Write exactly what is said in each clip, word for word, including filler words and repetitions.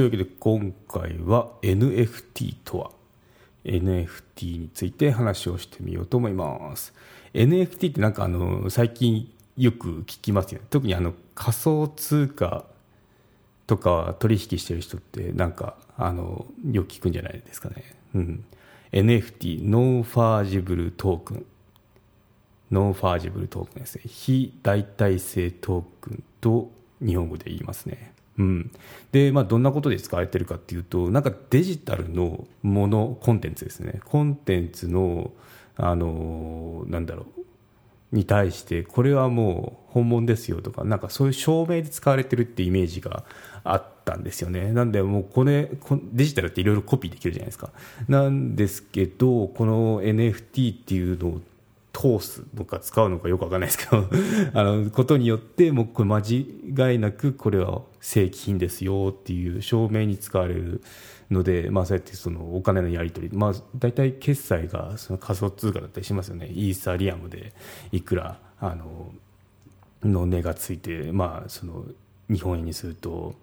というわけで今回は エヌエフティー とは エヌエフティー について話をしてみようと思います。 エヌエフティー ってなんかあの最近よく聞きますよね。特にあの仮想通貨とか取引してる人ってなんかあのよく聞くんじゃないですかね、うん、エヌエフティー ノンファージブルトークンノンファージブルトークンですね。非代替性トークンと日本語で言いますね、うん、で、まあ、どんなことで使われてるかっていうとなんかデジタルのものコンテンツですね。コンテンツの、あのー、なんだろうに対してこれはもう本物ですよとかなんかそういう証明で使われてるってイメージがあったんですよね。なんでもうこれデジタルっていろいろコピーできるじゃないですか。なんですけどこの エヌエフティー っていうのを通すのか使うのかよくわかんないですけどあのことによってもうこれ間違いなくこれは正規品ですよっていう証明に使われるので、まあ、そうやってそのお金のやり取り、まあ、大体決済がその仮想通貨だったりしますよね。イーサリアムでいくらあのの値がついて、まあ、その日本円にすると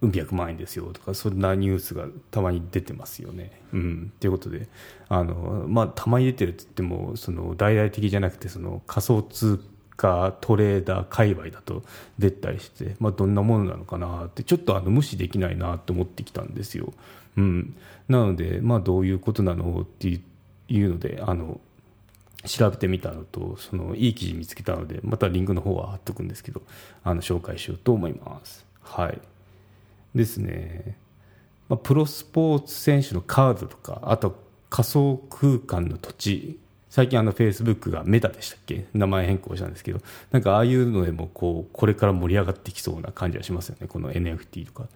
うん百万円ですよとかそんなニュースがたまに出てますよね。うん、ということであの、まあ、たまに出てるって言ってもその大々的じゃなくてその仮想通貨トレーダー界隈だと出たりして、まあ、どんなものなのかなってちょっとあの無視できないなと思ってきたんですよ、うん、なので、まあ、どういうことなのっていうのであの調べてみたのとそのいい記事見つけたのでまたリンクの方は貼っとくんですけどあの紹介しようと思います。はいですね。まあ、プロスポーツ選手のカードとかあと仮想空間の土地最近あのフェイスブックがメタでしたっけ名前変更したんですけどなんかああいうのでもこうこれから盛り上がってきそうな感じがしますよね。この エヌエフティー とか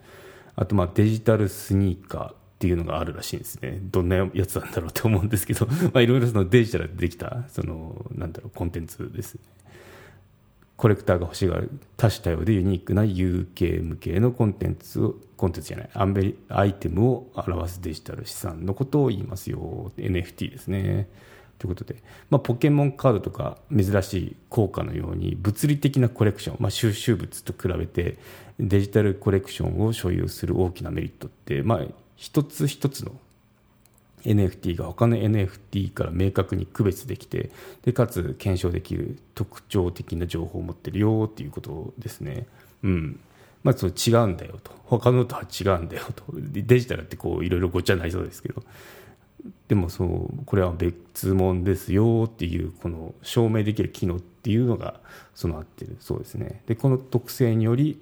あとまあデジタルスニーカーっていうのがあるらしいんですね。どんなやつなんだろうと思うんですけどいろいろデジタルでできたそのなんだろうコンテンツですね。コレクターが欲しがる多種多様でユニークな有形無形のコンテンツをコンテンツじゃないアンベリアイテムを表すデジタル資産のことを言いますよ エヌエフティー ですね。ということで、まあ、ポケモンカードとか珍しい硬貨のように物理的なコレクション、まあ、収集物と比べてデジタルコレクションを所有する大きなメリットって、まあ、一つ一つのエヌエフティー が他の エヌエフティー から明確に区別できてでかつ検証できる特徴的な情報を持ってるよっていうことですね、うんまあ、そ違うんだよと他のとは違うんだよとデジタルってこういろいろごっちゃになりそうですけどでもそうこれは別物ですよっていうこの証明できる機能っていうのが備わってるそうですね。でこの特性により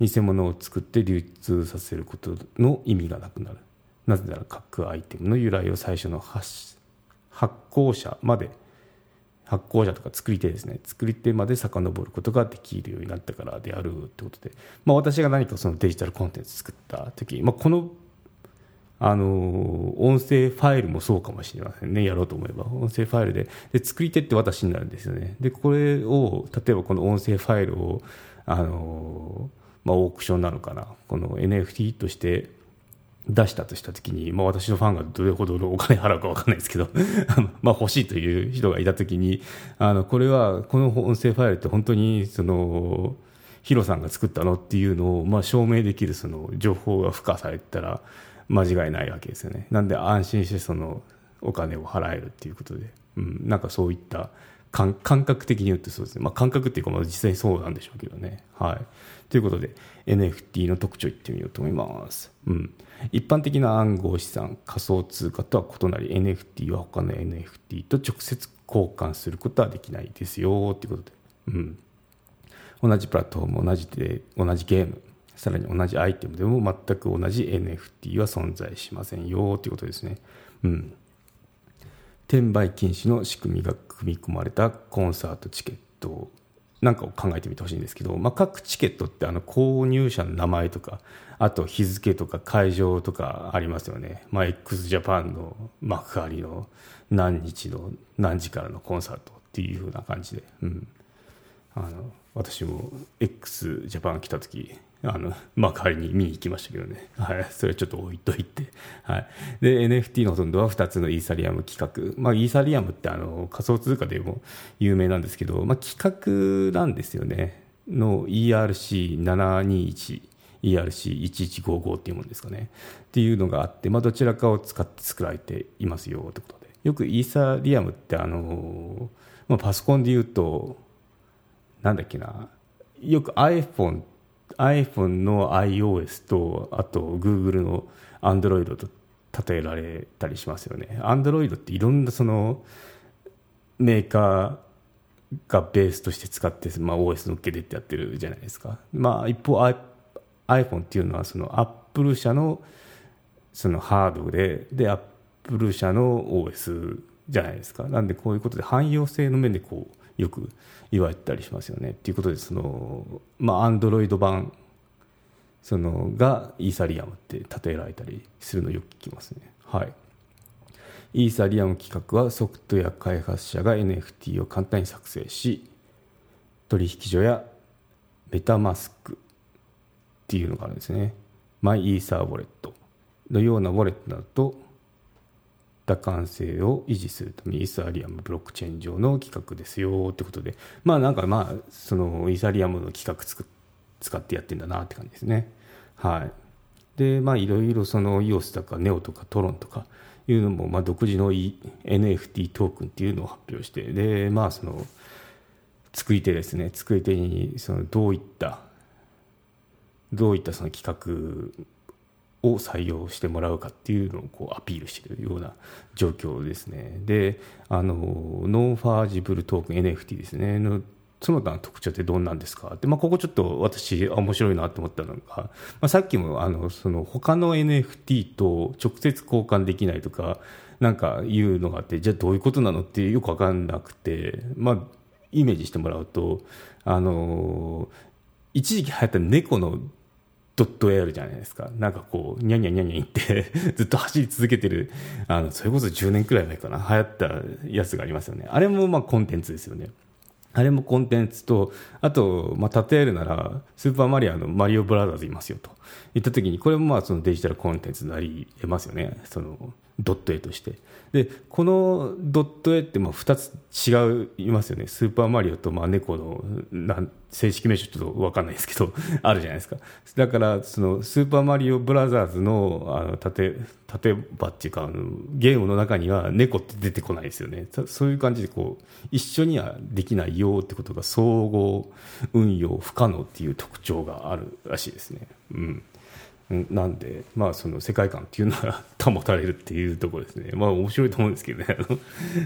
偽物を作って流通させることの意味がなくなる。なぜなら各アイテムの由来を最初の 発, 発行者まで発行者とか作り手ですね作り手まで遡ることができるようになったからであるということで、まあ、私が何かそのデジタルコンテンツ作った時、まあ、この、あのー、音声ファイルもそうかもしれませんね。やろうと思えば音声ファイル で, で作り手って私になるんですよね。でこれを例えばこの音声ファイルを、あのーまあ、オークションなのかなこの エヌエフティー として出したとしたときに、まあ、私のファンがどれほどのお金払うか分かんないですけどまあ欲しいという人がいたときにあのこれはこの音声ファイルって本当にそのヒロさんが作ったのっていうのを、まあ、証明できるその情報が付加されたら間違いないわけですよね。なんで安心してそのお金を払えるっていうことで、うん、なんかそういった感覚的に言うとそうですね、まあ、感覚っていうかまあ実際にそうなんでしょうけどね、はい、ということで エヌエフティー の特徴いってみようと思います、うん、一般的な暗号資産仮想通貨とは異なり エヌエフティー は他の エヌエフティー と直接交換することはできないですよということで、うん、同じプラットフォーム同じで同じゲームさらに同じアイテムでも全く同じ エヌエフティー は存在しませんよということですね、うん転売禁止の仕組みが組み込まれたコンサートチケットなんかを考えてみてほしいんですけど、まあ、各チケットってあの購入者の名前とかあと日付とか会場とかありますよね、まあ、エックスジャパン の幕張の何日の何時からのコンサートっていう風な感じで、うん、あの私も エックスジャパン 来た時あの幕張に見に行きましたけどね、はい、それはちょっと置いといて、はい、で エヌエフティー のほとんどはふたつのイーサリアム企画、まあ、イーサリアムってあの仮想通貨でも有名なんですけど、まあ、企画なんですよねの イーアールシー ななにいちイーアールシーいちいちごーごー っていうものですかねっていうのがあって、まあ、どちらかを使って作られていますよってことで、よくイーサリアムってあの、まあ、パソコンで言うとなんだっけな、よく iPhone, iPhone の iOS とあと Google の Android と例えられたりしますよね。 Android っていろんなそのメーカーがベースとして使って、まあ、オーエス のっけてってやってるじゃないですか。まあ一方 iPhone っていうのはその Apple 社のそのハードでで Apple 社の オーエス じゃないですか。なんでこういうことで汎用性の面でこうよく言われたりしますよねっていうことで、そのまあ Android 版そのがイーサリアムって例えられたりするのをよく聞きますね。はい。イーサリアム規格はソフトウェア開発者が エヌエフティー を簡単に作成し、取引所やメタマスクっていうのがあるんですね。マイイーサーウォレットのようなウォレットなどと多換性を維持するためにイーサリアムブロックチェーン上の規格ですよってことで、まあなんかまあそのイーサリアムの規格作って使ってやってんだなって感じですね。はい。で、まあいろいろその イーオーエス とか ネオ とか トロン とかいうのも、まあ独自の エヌエフティー トークンっていうのを発表して、で、まあその作り手ですね、作り手にそのどういったどういったその企画を採用してもらうかっていうのをこうアピールしているような状況ですね。で、あのノンファージブルトークン エヌエフティー ですねのその他の特徴ってどんなんですかって、まあ、ここちょっと私面白いなと思ったのが、まあ、さっきもあのその他の エヌエフティー と直接交換できないとかなんかいうのがあって、じゃあどういうことなのってよく分かんなくて、まあ、イメージしてもらうとあの一時期流行った猫のドットエールじゃないですか。なんかこうニャニャニャニャってずっと走り続けてるあのそれこそじゅうねんくらい前かな流行ったやつがありますよね。あれもまあコンテンツですよね。あれもコンテンツと、あと、まあ、例えるなら、スーパーマリオのマリオブラザーズいますよと言ったときに、これもまあそのデジタルコンテンツになり得ますよね、そのドット絵として。で、このドット絵ってまあふたつ違いますよね、スーパーマリオとまあ猫のなん正式名称、ちょっと分かんないですけど、あるじゃないですか。だから、そのスーパーマリオブラザーズの、あの例えばっていうかあの、ゲームの中には猫って出てこないですよね、そういう感じでこう、一緒にはできないよってことが、総合運用不可能っていう特徴があるらしいですね。うん、なんで、まあ、その世界観っていうのは保たれるっていうところですね。まあ、面白いと思うんですけどね、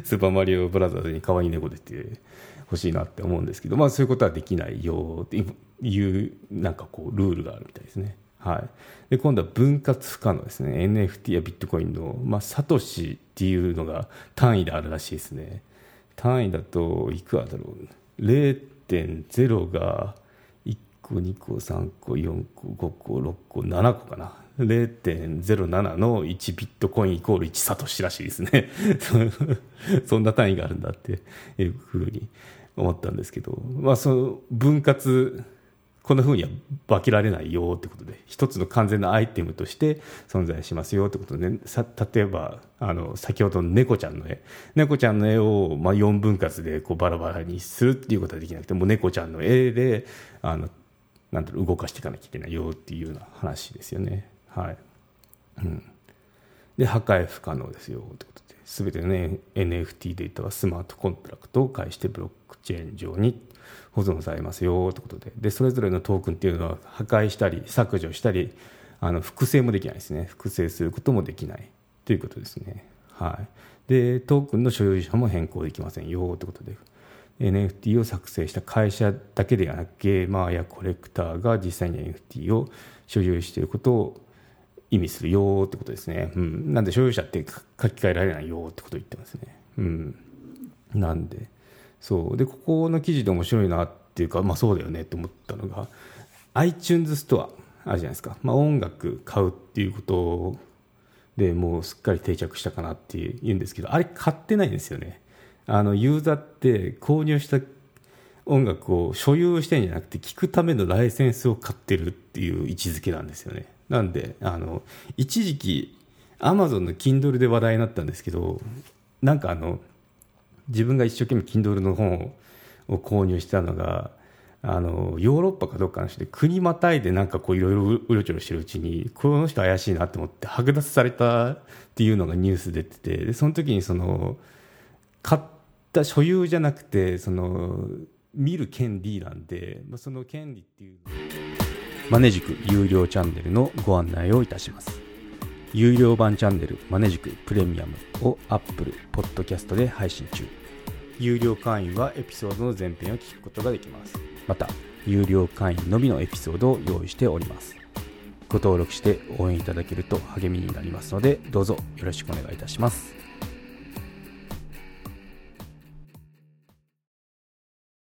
スーパーマリオブラザーズに可愛い猫出てほしいなって思うんですけど、まあ、そういうことはできないよっていうなんかこうルールがあるみたいですね。はい、で今度は分割不可能ですね。 エヌエフティー やビットコインの、まあ、サトシっていうのが単位であるらしいですね。単位だといくらだろう、 れいてんゼロ がいっこにこさんこよんこごころっこななこかな、 れいてんゼロなな のいちビットコインイコールいちサトシらしいですねそんな単位があるんだっていうふうに思ったんですけど、まあ、その分割こんなふうには分けられないよってことで、一つの完全なアイテムとして存在しますよってことで、ね、さ例えばあの先ほどの猫ちゃんの絵猫ちゃんの絵を、まあ、よんぶん割でこうバラバラにするっていうことはできなくて、もう猫ちゃんの絵であのなんていうの動かしていかなきゃいけないよっていうような話ですよね。はい、うん、で破壊不可能ですよってことで、全ての、ね、エヌエフティー データはスマートコントラクトを介してブロックチェーン上に保存されますよということで、でそれぞれのトークンっていうのは破壊したり削除したりあの複製もできないですね。複製することもできないということですね。はい、でトークンの所有者も変更できませんよということで、 エヌエフティー を作成した会社だけではなくゲーマーやコレクターが実際に エヌエフティー を所有していることを意味するよということですね。うん、なんで所有者って書き換えられないよってことを言ってますね。うん、なんでそうでここの記事で面白いなっていうか、まあ、そうだよねと思ったのが iTunes ストアあるじゃないですか。まあ、音楽買うっていうことでもうすっかり定着したかなっていうんですけど、あれ買ってないんですよね。あのユーザーって購入した音楽を所有してんじゃなくて聴くためのライセンスを買ってるっていう位置づけなんですよね。なんであの一時期 Amazon の Kindle で話題になったんですけど、なんかあの自分が一生懸命 Kindle の本を購入したのがあのヨーロッパかどっかの人で国またいでなんかこういろいろうろちょろしてるうちにこの人怪しいなと思って剥奪されたっていうのがニュース出てて、でその時にその買った所有じゃなくてその見る権利なんで、まあ、その権利っていうマネジク有料チャンネルのご案内をいたします。有料版チャンネルマネジクプレミアムを Apple Podcast で配信中。有料会員はエピソードの前編を聞くことができます。また有料会員のみのエピソードを用意しております。ご登録して応援いただけると励みになりますので、どうぞよろしくお願いいたします。